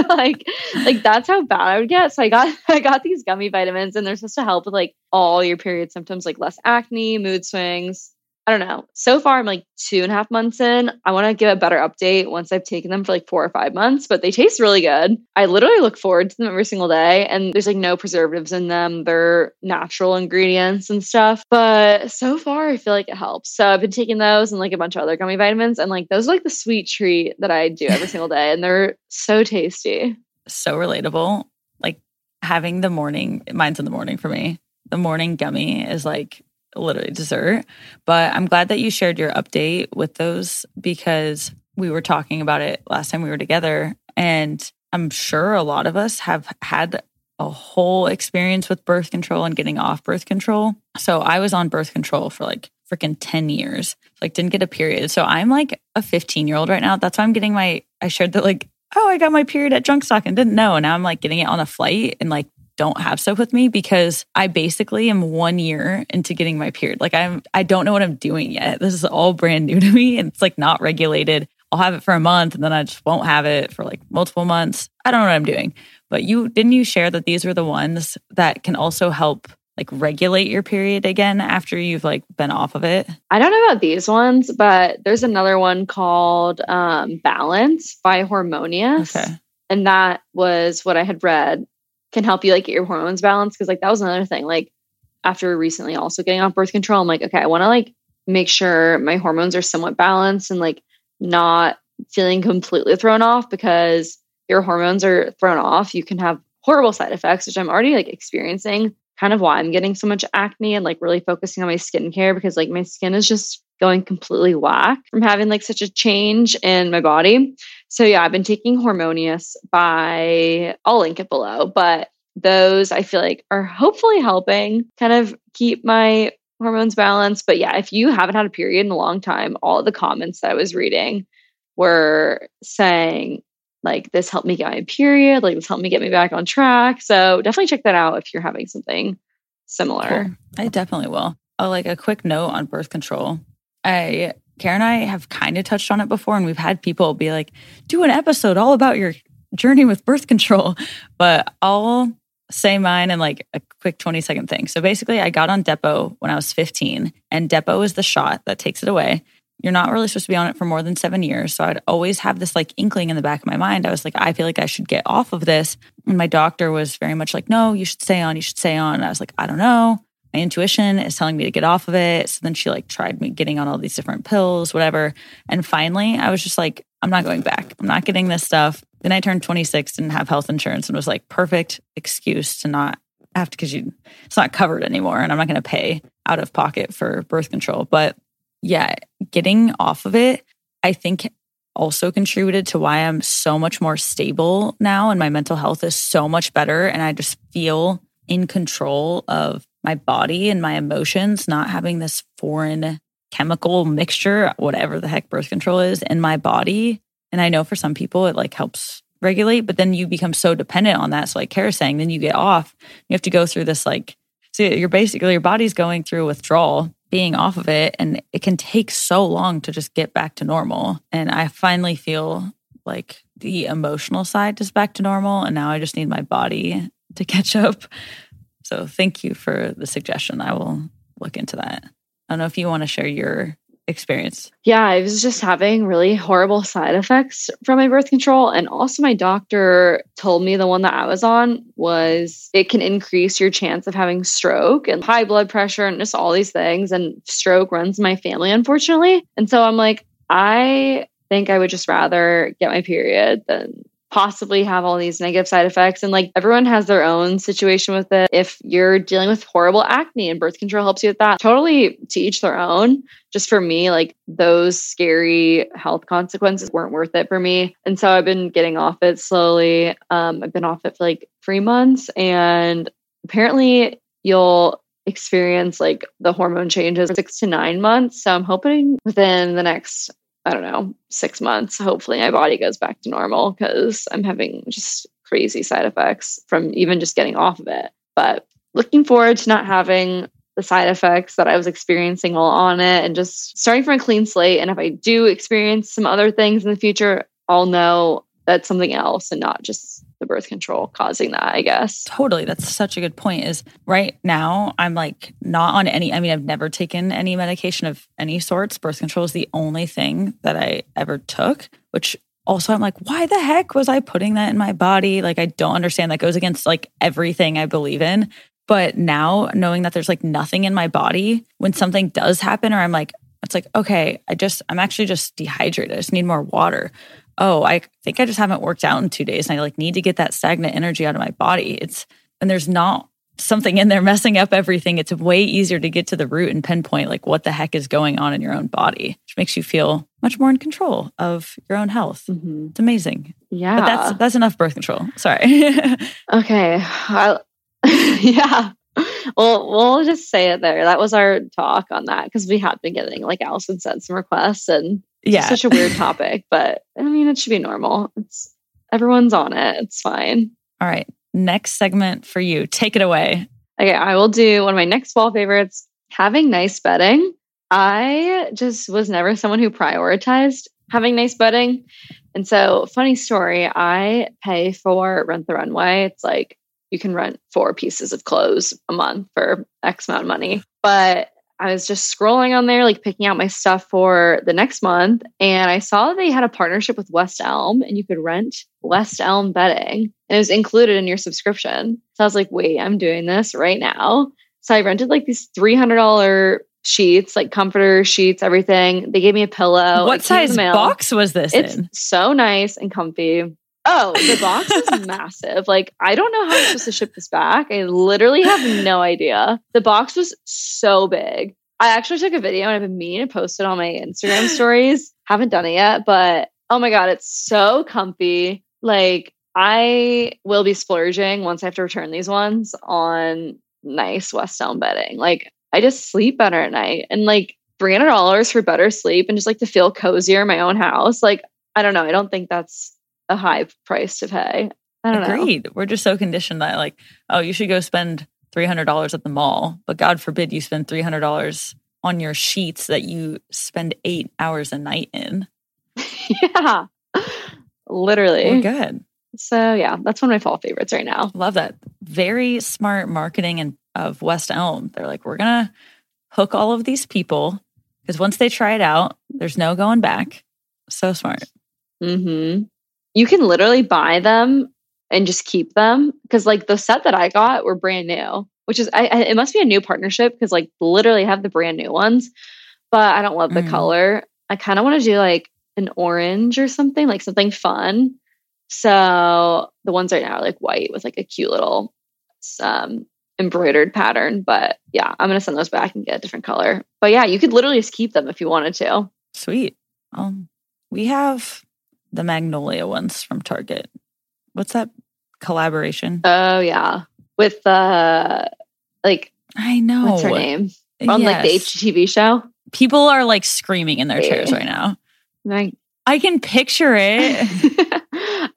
like, like that's how bad I would get. So I got, I got these gummy vitamins, and they're supposed to help with like all your period symptoms, like less acne, mood swings, I don't know. So far, I'm like two and a half months in. I want to give a better update once I've taken them for like four or five months, but they taste really good. I literally look forward to them every single day. And there's like no preservatives in them. They're natural ingredients and stuff. But so far, I feel like it helps. So I've been taking those and like a bunch of other gummy vitamins. And like those are like the sweet treat that I do every single day. And they're so tasty. So relatable. Like having the morning, mine's in the morning for me. The morning gummy is like literally dessert. But I'm glad that you shared your update with those, because we were talking about it last time we were together. And I'm sure a lot of us have had a whole experience with birth control and getting off birth control. So I was on birth control for like freaking ten years, like didn't get a period. So I'm like a fifteen year old right now. That's why I'm getting my, I shared that like, oh, I got my period at Drunk Stock and didn't know. And now I'm like getting it on a flight and like, don't have stuff with me, because I basically am one year into getting my period. Like I'm, I don't know what I'm doing yet. This is all brand new to me and it's like not regulated. I'll have it for a month and then I just won't have it for like multiple months. I don't know what I'm doing. But you, didn't you share that these were the ones that can also help like regulate your period again after you've like been off of it? I don't know about these ones, but there's another one called um, Balance by Hormonious. Okay. And that was what I had read. Can help you like get your hormones balanced. Cause like that was another thing. Like after recently also getting off birth control, I'm like, okay, I want to like make sure my hormones are somewhat balanced and like not feeling completely thrown off, because your hormones are thrown off. You can have horrible side effects, which I'm already like experiencing, kind of why I'm getting so much acne and like really focusing on my skincare, because like my skin is just going completely whack from having like such a change in my body. So yeah, I've been taking Hormonious by, I'll link it below, but those I feel like are hopefully helping kind of keep my hormones balanced. But yeah, if you haven't had a period in a long time, all of the comments that I was reading were saying like, this helped me get my period, like this helped me get me back on track. So definitely check that out if you're having something similar. Cool. I definitely will. Oh, like a quick note on birth control. I, Kara and I have kind of touched on it before, and we've had people be like, do an episode all about your journey with birth control. But I'll say mine in like a quick twenty second thing. So basically I got on Depo when I was fifteen, and Depo is the shot that takes it away. You're not really supposed to be on it for more than seven years. So I'd always have this like inkling in the back of my mind. I was like, I feel like I should get off of this. And my doctor was very much like, no, you should stay on, you should stay on. And I was like, I don't know. My intuition is telling me to get off of it. So then she like tried me getting on all these different pills, whatever. And finally, I was just like, I'm not going back. I'm not getting this stuff. Then I turned twenty-six, didn't have health insurance, and was like, perfect excuse to not have to, because you it's not covered anymore. And I'm not going to pay out of pocket for birth control. But yeah, getting off of it, I think also contributed to why I'm so much more stable now. And my mental health is so much better. And I just feel in control of my body and my emotions, not having this foreign chemical mixture, whatever the heck birth control is, in my body. And I know for some people it like helps regulate, but then you become so dependent on that. So like Kara's saying, then you get off, you have to go through this like, so you're basically, your body's going through withdrawal, being off of it, and it can take so long to just get back to normal. And I finally feel like the emotional side is back to normal, and now I just need my body to catch up. So thank you for the suggestion. I will look into that. I don't know if you want to share your experience. Yeah, I was just having really horrible side effects from my birth control. And also my doctor told me the one that I was on was, it can increase your chance of having stroke and high blood pressure and just all these things. And stroke runs in my family, unfortunately. And so I'm like, I think I would just rather get my period than possibly have all these negative side effects. And like everyone has their own situation with it. If you're dealing with horrible acne and birth control helps you with that, totally to each their own. Just for me, like those scary health consequences weren't worth it for me. And so I've been getting off it slowly. Um, I've been off it for like three months. And apparently you'll experience like the hormone changes for six to nine months. So I'm hoping within the next, I don't know, six months, hopefully my body goes back to normal, because I'm having just crazy side effects from even just getting off of it. But looking forward to not having the side effects that I was experiencing while on it, and just starting from a clean slate. And if I do experience some other things in the future, I'll know that's something else and not just the birth control causing that, I guess. Totally. That's such a good point. Is right now I'm like not on any, I mean, I've never taken any medication of any sorts. Birth control is the only thing that I ever took, which also I'm like, why the heck was I putting that in my body? Like, I don't understand. That goes against like everything I believe in. But now knowing that there's like nothing in my body, when something does happen, or I'm like, it's like, okay, I just, I'm actually just dehydrated. I just need more water. Oh, I think I just haven't worked out in two days and I like need to get that stagnant energy out of my body. It's, and there's not something in there messing up everything. It's way easier to get to the root and pinpoint like what the heck is going on in your own body, which makes you feel much more in control of your own health. Mm-hmm. It's amazing. Yeah. But that's, that's enough birth control. Sorry. Okay. I'll, yeah. Well, we'll just say it there. That was our talk on that because we have been getting, like Allison said, some requests and yeah, it's such a weird topic, but I mean, it should be normal. It's everyone's on it. It's fine. All right. Next segment for you. Take it away. Okay. I will do one of my next fall favorites, having nice bedding. I just was never someone who prioritized having nice bedding. And so, funny story, I pay for Rent the Runway. It's like, you can rent four pieces of clothes a month for X amount of money. But I was just scrolling on there, like picking out my stuff for the next month. And I saw they had a partnership with West Elm and you could rent West Elm bedding. And it was included in your subscription. So I was like, wait, I'm doing this right now. So I rented like these three hundred dollars sheets, like comforter sheets, everything. They gave me a pillow. What size box was this in? It's so nice and comfy. Oh, the box is massive. Like, I don't know how I'm supposed to ship this back. I literally have no idea. The box was so big. I actually took a video and I've been meaning to post it on my Instagram stories. Haven't done it yet, but oh my God, it's so comfy. Like, I will be splurging once I have to return these ones on nice West Elm bedding. Like, I just sleep better at night, and like three hundred dollars for better sleep and just like to feel cozier in my own house. Like, I don't know. I don't think that's a high price to pay. I don't Agreed. know. We're just so conditioned that like, oh, you should go spend three hundred dollars at the mall, but God forbid you spend three hundred dollars on your sheets that you spend eight hours a night in. Yeah, literally. We're good. So yeah, that's one of my fall favorites right now. Love that. Very smart marketing and of West Elm. They're like, we're going to hook all of these people because once they try it out, there's no going back. So smart. Mm-hmm. You can literally buy them and just keep them because like the set that I got were brand new, which is, I, I it must be a new partnership because like literally have the brand new ones, but I don't love the mm. color. I kind of want to do like an orange or something, like something fun. So the ones right now are like white with like a cute little um, embroidered pattern, but yeah, I'm going to send those back and get a different color. But yeah, you could literally just keep them if you wanted to. Sweet. Um, we have the magnolia ones from Target. What's that collaboration? Oh yeah, with uh, like I know what's her name on yes. like the H G T V show. People are like screaming in their Wait. chairs right now. I, I can picture it.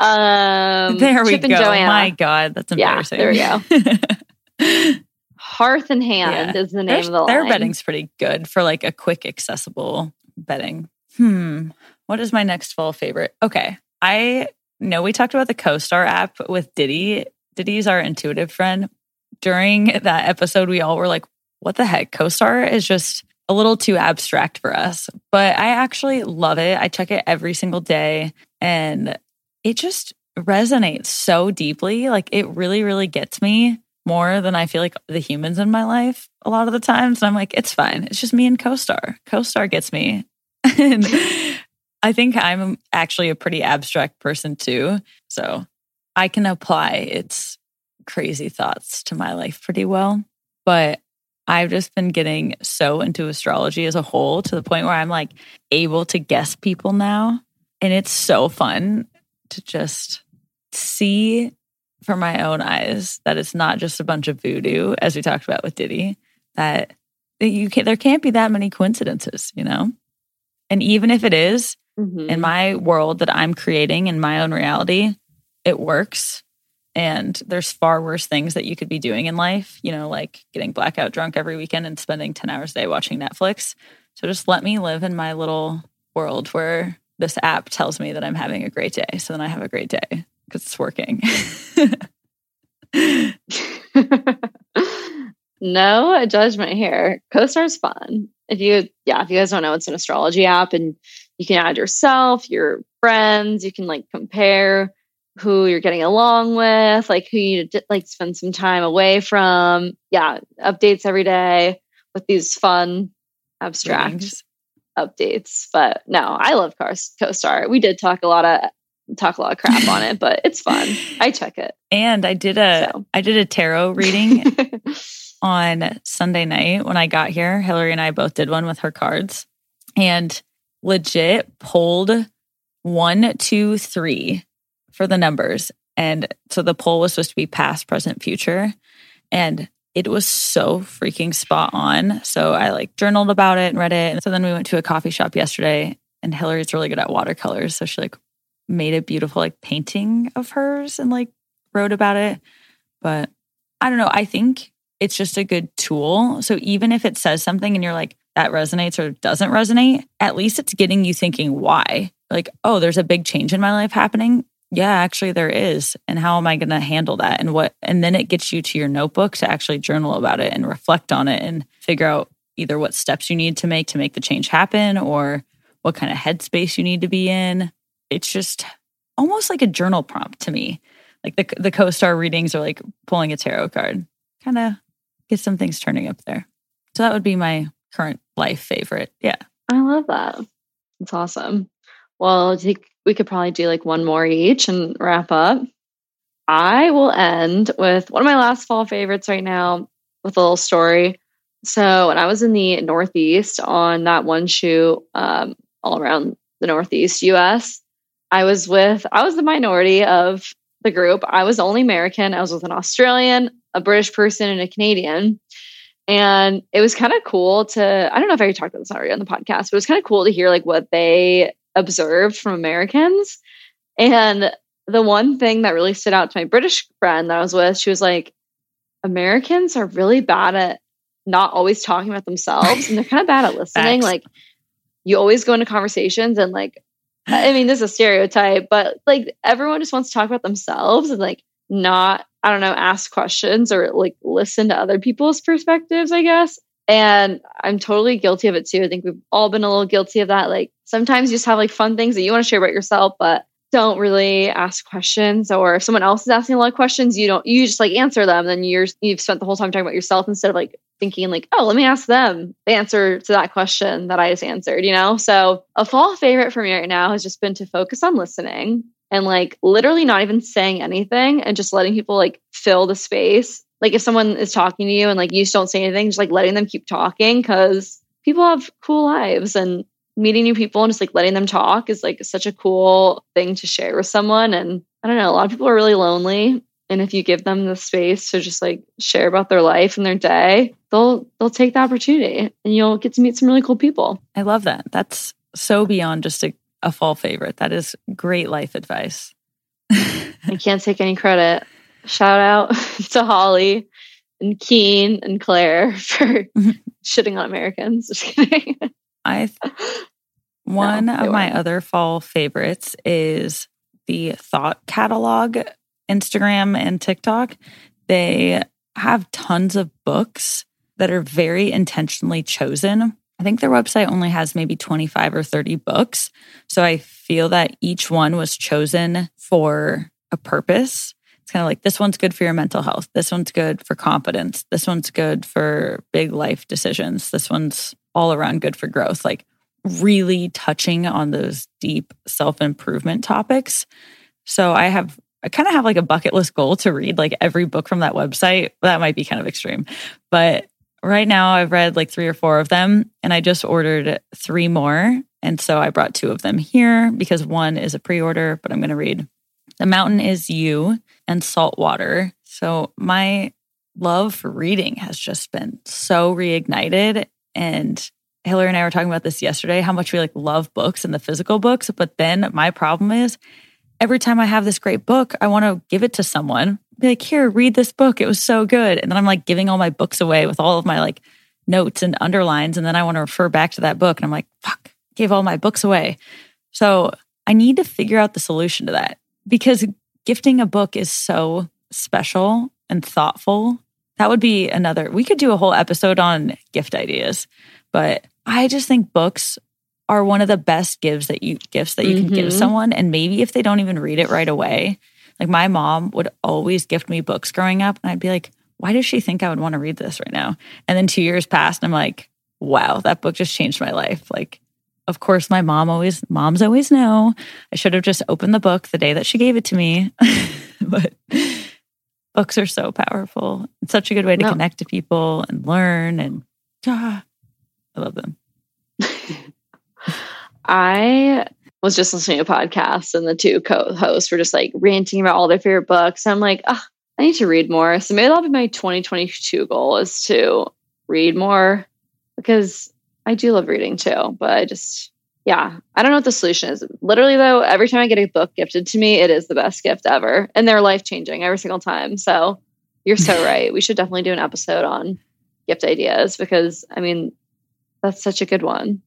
um, there we Chip go. My God, that's embarrassing. Yeah, there we go. Hearth and Hand yeah. is the name Their, of the their line. Their bedding's pretty good for like a quick, accessible bedding. Hmm. What is my next fall favorite? Okay. I know we talked about the CoStar app with Diddy. Diddy's our intuitive friend. During that episode, we all were like, what the heck? CoStar is just a little too abstract for us. But I actually love it. I check it every single day. And it just resonates so deeply. Like, it really, really gets me more than I feel like the humans in my life a lot of the times. So I'm like, it's fine. It's just me and CoStar. CoStar gets me. And I think I'm actually a pretty abstract person too. So I can apply its crazy thoughts to my life pretty well. But I've just been getting so into astrology as a whole to the point where I'm like able to guess people now. And it's so fun to just see from my own eyes that it's not just a bunch of voodoo, as we talked about with Diddy, that you can't, there can't be that many coincidences, you know? And even if it is, mm-hmm. in my world that I'm creating in my own reality, it works. And there's far worse things that you could be doing in life, you know, like getting blackout drunk every weekend and spending ten hours a day watching Netflix. So just let me live in my little world where this app tells me that I'm having a great day. So then I have a great day. because it's working. No judgment here. CoStar is fun. If you, yeah, if you guys don't know, it's an astrology app, and you can add yourself, your friends. You can like compare who you're getting along with, like who you like spend some time away from. Yeah, updates every day with these fun abstract Thanks. updates. But no, I love CoStar. We did talk a lot of. talk a lot of crap on it, but it's fun. I check it. And I did a so. I did a tarot reading on Sunday night when I got here. Hillary and I both did one with her cards and legit pulled one, two, three for the numbers. And so the poll was supposed to be past, present, future. And it was so freaking spot on. So I like journaled about it and read it. And so then we went to a coffee shop yesterday, and Hillary's really good at watercolors. So she like made a beautiful like painting of hers and like wrote about it. But I don't know. I think it's just a good tool. So even if it says something and you're like, that resonates or doesn't resonate, at least it's getting you thinking why. Like, oh, there's a big change in my life happening. Yeah, actually there is. And how am I going to handle that? And what? And then it gets you to your notebook to actually journal about it and reflect on it and figure out either what steps you need to make to make the change happen or what kind of headspace you need to be in. It's just almost like a journal prompt to me. Like the the CoStar readings are like pulling a tarot card. Kind of get some things turning up there. So that would be my current life favorite. Yeah. I love that. That's awesome. Well, I think we could probably do like one more each and wrap up. I will end with one of my last fall favorites right now with a little story. So when I was in the Northeast on that one shoe um, all around the Northeast U S, I was with, I was the minority of the group. I was the only American. I was with an Australian, a British person, and a Canadian. And it was kind of cool to, I don't know if I talked about this already on the podcast, but it was kind of cool to hear like what they observed from Americans. And the one thing that really stood out to my British friend that I was with, she was like, Americans are really bad at not always talking about themselves. And they're kind of bad at listening. Facts. Like you always go into conversations and like, I mean, this is a stereotype, but like everyone just wants to talk about themselves and like not, I don't know, ask questions or like listen to other people's perspectives, I guess. And I'm totally guilty of it too. I think we've all been a little guilty of that. Like sometimes you just have like fun things that you want to share about yourself, but don't really ask questions. Or if someone else is asking a lot of questions, you don't, you just like answer them. Then you're, you've spent the whole time talking about yourself instead of like thinking like, oh, let me ask them the answer to that question that I just answered, you know? So a fall favorite for me right now has just been to focus on listening and like literally not even saying anything and just letting people like fill the space. Like if someone is talking to you and like you just don't say anything, just like letting them keep talking because people have cool lives and meeting new people and just like letting them talk is like such a cool thing to share with someone. And I don't know, a lot of people are really lonely. And if you give them the space to just like share about their life and their day, they'll, they'll take the opportunity and you'll get to meet some really cool people. I love that. That's so beyond just a, a fall favorite. That is great life advice. I can't take any credit. Shout out to Holly and Keen and Claire for shitting on Americans. Just kidding. I th- one no, of my weren't. other fall favorites is the Thought Catalog, Instagram and TikTok. They have tons of books that are very intentionally chosen. I think their website only has maybe twenty-five or thirty books. So I feel that each one was chosen for a purpose. It's kind of like, this one's good for your mental health. This one's good for confidence. This one's good for big life decisions. This one's all around good for growth, like really touching on those deep self-improvement topics. So I have, I kind of have like a bucket list goal to read like every book from that website. That might be kind of extreme, but right now I've read like three or four of them and I just ordered three more. And so I brought two of them here because one is a pre-order, but I'm going to read The Mountain Is You and Saltwater. So my love for reading has just been so reignited. And Hillary and I were talking about this yesterday, how much we like love books and the physical books. But then my problem is every time I have this great book, I want to give it to someone. Be like, here, read this book. It was so good. And then I'm like giving all my books away with all of my like notes and underlines. And then I want to refer back to that book. And I'm like, fuck, gave all my books away. So I need to figure out the solution to that because Gifting a book is so special and thoughtful. That would be another, we could do a whole episode on gift ideas, but I just think books are one of the best gifts that you gifts that you mm-hmm. can give someone. And maybe if they don't even read it right away, like my mom would always gift me books growing up. And I'd be like, why does she think I would want to read this right now? And then two years passed and I'm like, wow, that book just changed my life. Like, of course, my mom always, moms always know. I should have just opened the book the day that she gave it to me. But books are so powerful. It's such a good way to no. connect to people and learn. And ah, I love them. I was just listening to a podcast and the two co-hosts were just like ranting about all their favorite books. And I'm like, oh, I need to read more. So maybe that'll be my twenty twenty-two goal, is to read more, because I do love reading too, but I just, yeah, I don't know what the solution is. Literally though, every time I get a book gifted to me, it is the best gift ever. And they're life-changing every single time. So you're so right. We should definitely do an episode on gift ideas, because I mean, that's such a good one.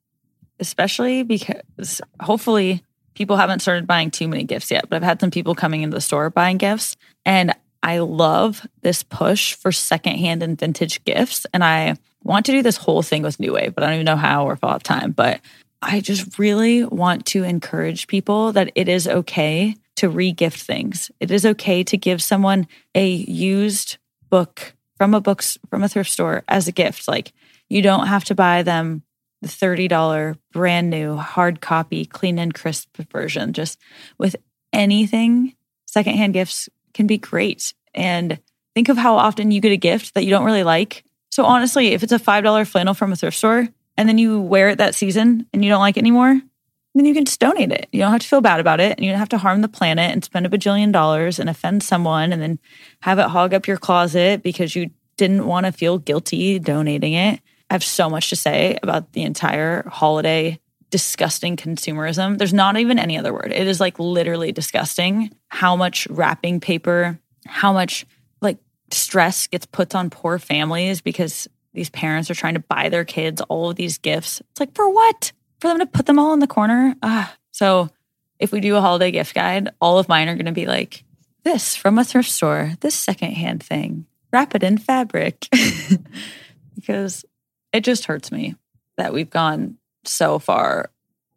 Especially because hopefully people haven't started buying too many gifts yet, but I've had some people coming into the store buying gifts, and I love this push for secondhand and vintage gifts. And I want to do this whole thing with New Wave, but I don't even know how or if I'll have time. But I just really want to encourage people that it is okay to re-gift things. It is okay to give someone a used book from a books from a thrift store as a gift. Like, you don't have to buy them the thirty dollars brand new hard copy, clean and crisp version. Just with anything, secondhand gifts can be great. And think of how often you get a gift that you don't really like. So honestly, if it's a five dollars flannel from a thrift store and then you wear it that season and you don't like it anymore, then you can just donate it. You don't have to feel bad about it, and you don't have to harm the planet and spend a bajillion dollars and offend someone and then have it hog up your closet because you didn't want to feel guilty donating it. I have so much to say about the entire holiday disgusting consumerism. There's not even any other word. It is like literally disgusting how much wrapping paper, how much like stress gets put on poor families because these parents are trying to buy their kids all of these gifts. It's like, for what? For them to put them all in the corner? Ah. So if we do a holiday gift guide, all of mine are going to be like this from a thrift store, this secondhand thing, wrap it in fabric. Because it just hurts me that we've gone so far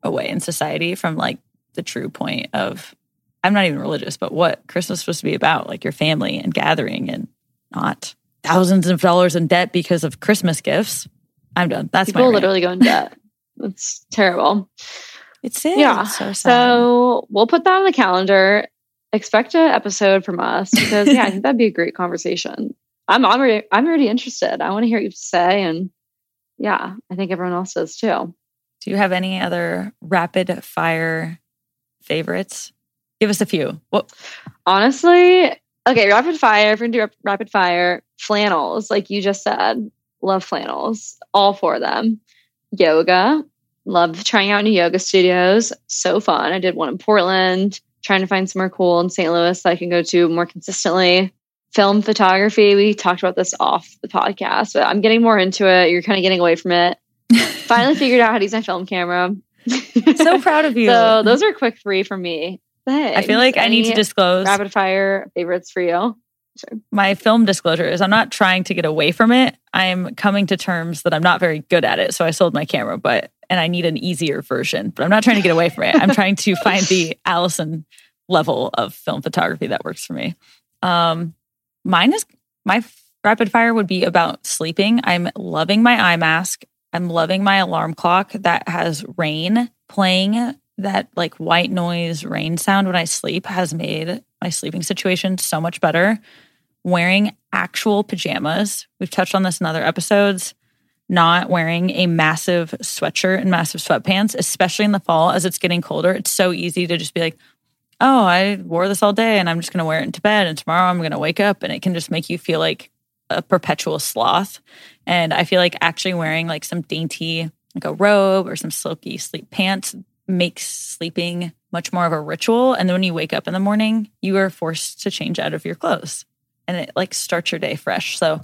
away in society from like the true point of, I'm not even religious, but what Christmas is supposed to be about, like your family and gathering and not thousands of dollars in debt because of Christmas gifts. I'm done. That's People my rant. Literally go in debt. It's terrible. It's it. Yeah. It's so, so we'll put that on the calendar. Expect an episode from us, because yeah, I think that'd be a great conversation. I'm I'm already, I'm already interested. I want to hear what you say, and yeah, I think everyone else does too. Do you have any other rapid fire favorites? Give us a few. Well, honestly, okay, rapid fire. If we're gonna do rapid fire, flannels, like you just said, love flannels, all four of them. Yoga, love trying out new yoga studios. So fun. I did one in Portland, trying to find somewhere cool in Saint Louis that I can go to more consistently. Film photography. We talked about this off the podcast, but I'm getting more into it. You're kind of getting away from it. Finally figured out how to use my film camera. So proud of you. So those are quick three for me. Thanks. I feel like Any I need to disclose rapid fire favorites for you. Sure. My film disclosure is I'm not trying to get away from it. I'm coming to terms that I'm not very good at it. So I sold my camera, but, and I need an easier version, but I'm not trying to get away from it. I'm trying to find the Allison level of film photography that works for me. Um, Mine is, my rapid fire would be about sleeping. I'm loving my eye mask. I'm loving my alarm clock that has rain playing. That like white noise rain sound when I sleep has made my sleeping situation so much better. Wearing actual pajamas. We've touched on this in other episodes. Not wearing a massive sweatshirt and massive sweatpants, especially in the fall as it's getting colder. It's so easy to just be like, oh, I wore this all day and I'm just going to wear it into bed, and tomorrow I'm going to wake up, and it can just make you feel like a perpetual sloth. And I feel like actually wearing like some dainty, like a robe or some silky sleep pants makes sleeping much more of a ritual. And then when you wake up in the morning, you are forced to change out of your clothes, and it like starts your day fresh. So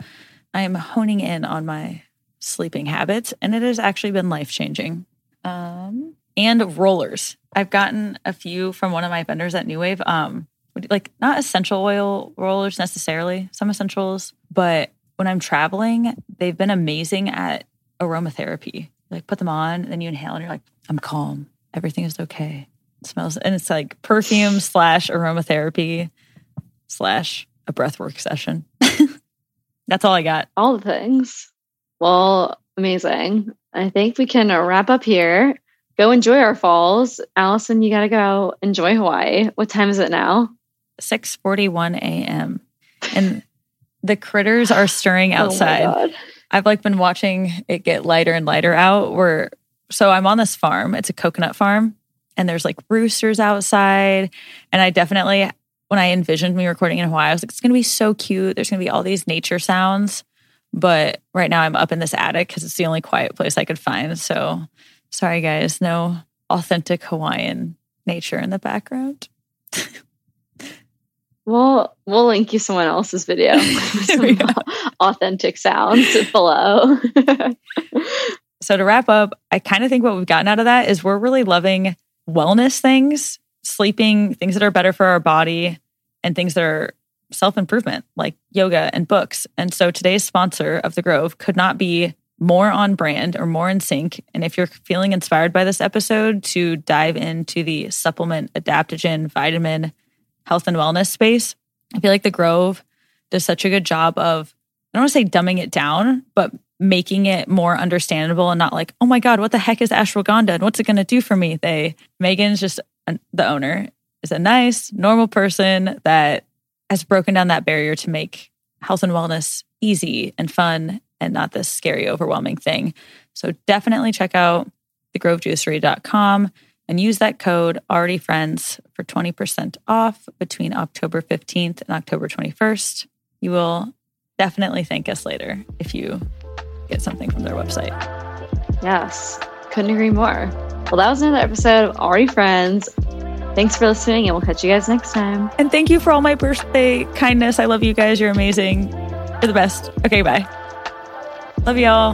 I am honing in on my sleeping habits, and it has actually been life-changing. Um, and rollers. I've gotten a few from one of my vendors at New Wave. Um, like not essential oil rollers necessarily, some essentials, but when I'm traveling, they've been amazing at aromatherapy. Like put them on, then you inhale and you're like, I'm calm. Everything is okay. It smells. And it's like perfume slash aromatherapy slash a breathwork session. That's all I got. All the things. Well, amazing. I think we can wrap up here. Go enjoy our falls. Allison, you got to go enjoy Hawaii. What time is it now? six forty-one a.m. And the critters are stirring outside. Oh my God. I've like been watching it get lighter and lighter out. We're so I'm on this farm. It's a coconut farm. And there's like roosters outside. And I definitely, when I envisioned me recording in Hawaii, I was like, it's going to be so cute. There's going to be all these nature sounds. But right now I'm up in this attic because it's the only quiet place I could find. So sorry, guys. No authentic Hawaiian nature in the background. Well, we'll link you someone else's video. Some authentic sounds below. So to wrap up, I kind of think what we've gotten out of that is we're really loving wellness things, sleeping, things that are better for our body, and things that are self-improvement, like yoga and books. And so today's sponsor of The Grove could not be more on brand or more in sync. And if you're feeling inspired by this episode to dive into the supplement, adaptogen, vitamin, health and wellness space, I feel like The Grove does such a good job of, I don't want to say dumbing it down, but making it more understandable and not like, oh my God, what the heck is ashwagandha and what's it going to do for me? They, Megan's just, the owner, is a nice, normal person that has broken down that barrier to make health and wellness easy and fun and not this scary, overwhelming thing. So definitely check out the grove juicery dot com. And use that code ALREADYFRIENDS for twenty percent off between October fifteenth and October twenty-first. You will definitely thank us later if you get something from their website. Yes, couldn't agree more. Well, that was another episode of Already Friends. Thanks for listening, and we'll catch you guys next time. And thank you for all my birthday kindness. I love you guys. You're amazing. You're the best. Okay, bye. Love y'all.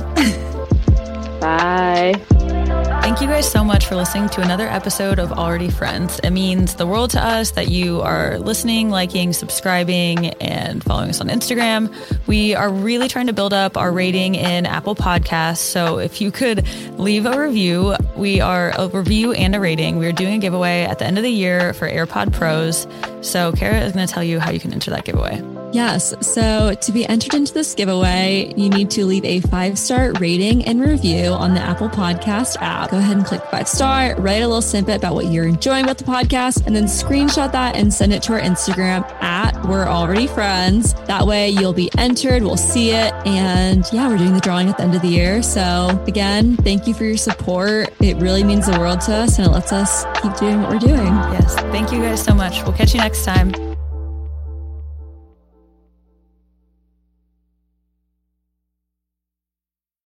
Bye. Thank you guys so much for listening to another episode of Already Friends. It means the world to us that you are listening, liking, subscribing, and following us on Instagram. We are really trying to build up our rating in Apple Podcasts. So if you could leave a review, we are a review and a rating. We're doing a giveaway at the end of the year for AirPod Pros. So Kara is going to tell you how you can enter that giveaway. Yes. So to be entered into this giveaway, you need to leave a five-star rating and review on the Apple Podcast app. Go ahead and click five star, write a little snippet about what you're enjoying about the podcast, and then screenshot that and send it to our Instagram at We're Already Friends. That way you'll be entered. We'll see it. And yeah, we're doing the drawing at the end of the year. So again, thank you for your support. It really means the world to us, and it lets us keep doing what we're doing. Yes. Thank you guys so much. We'll catch you next time.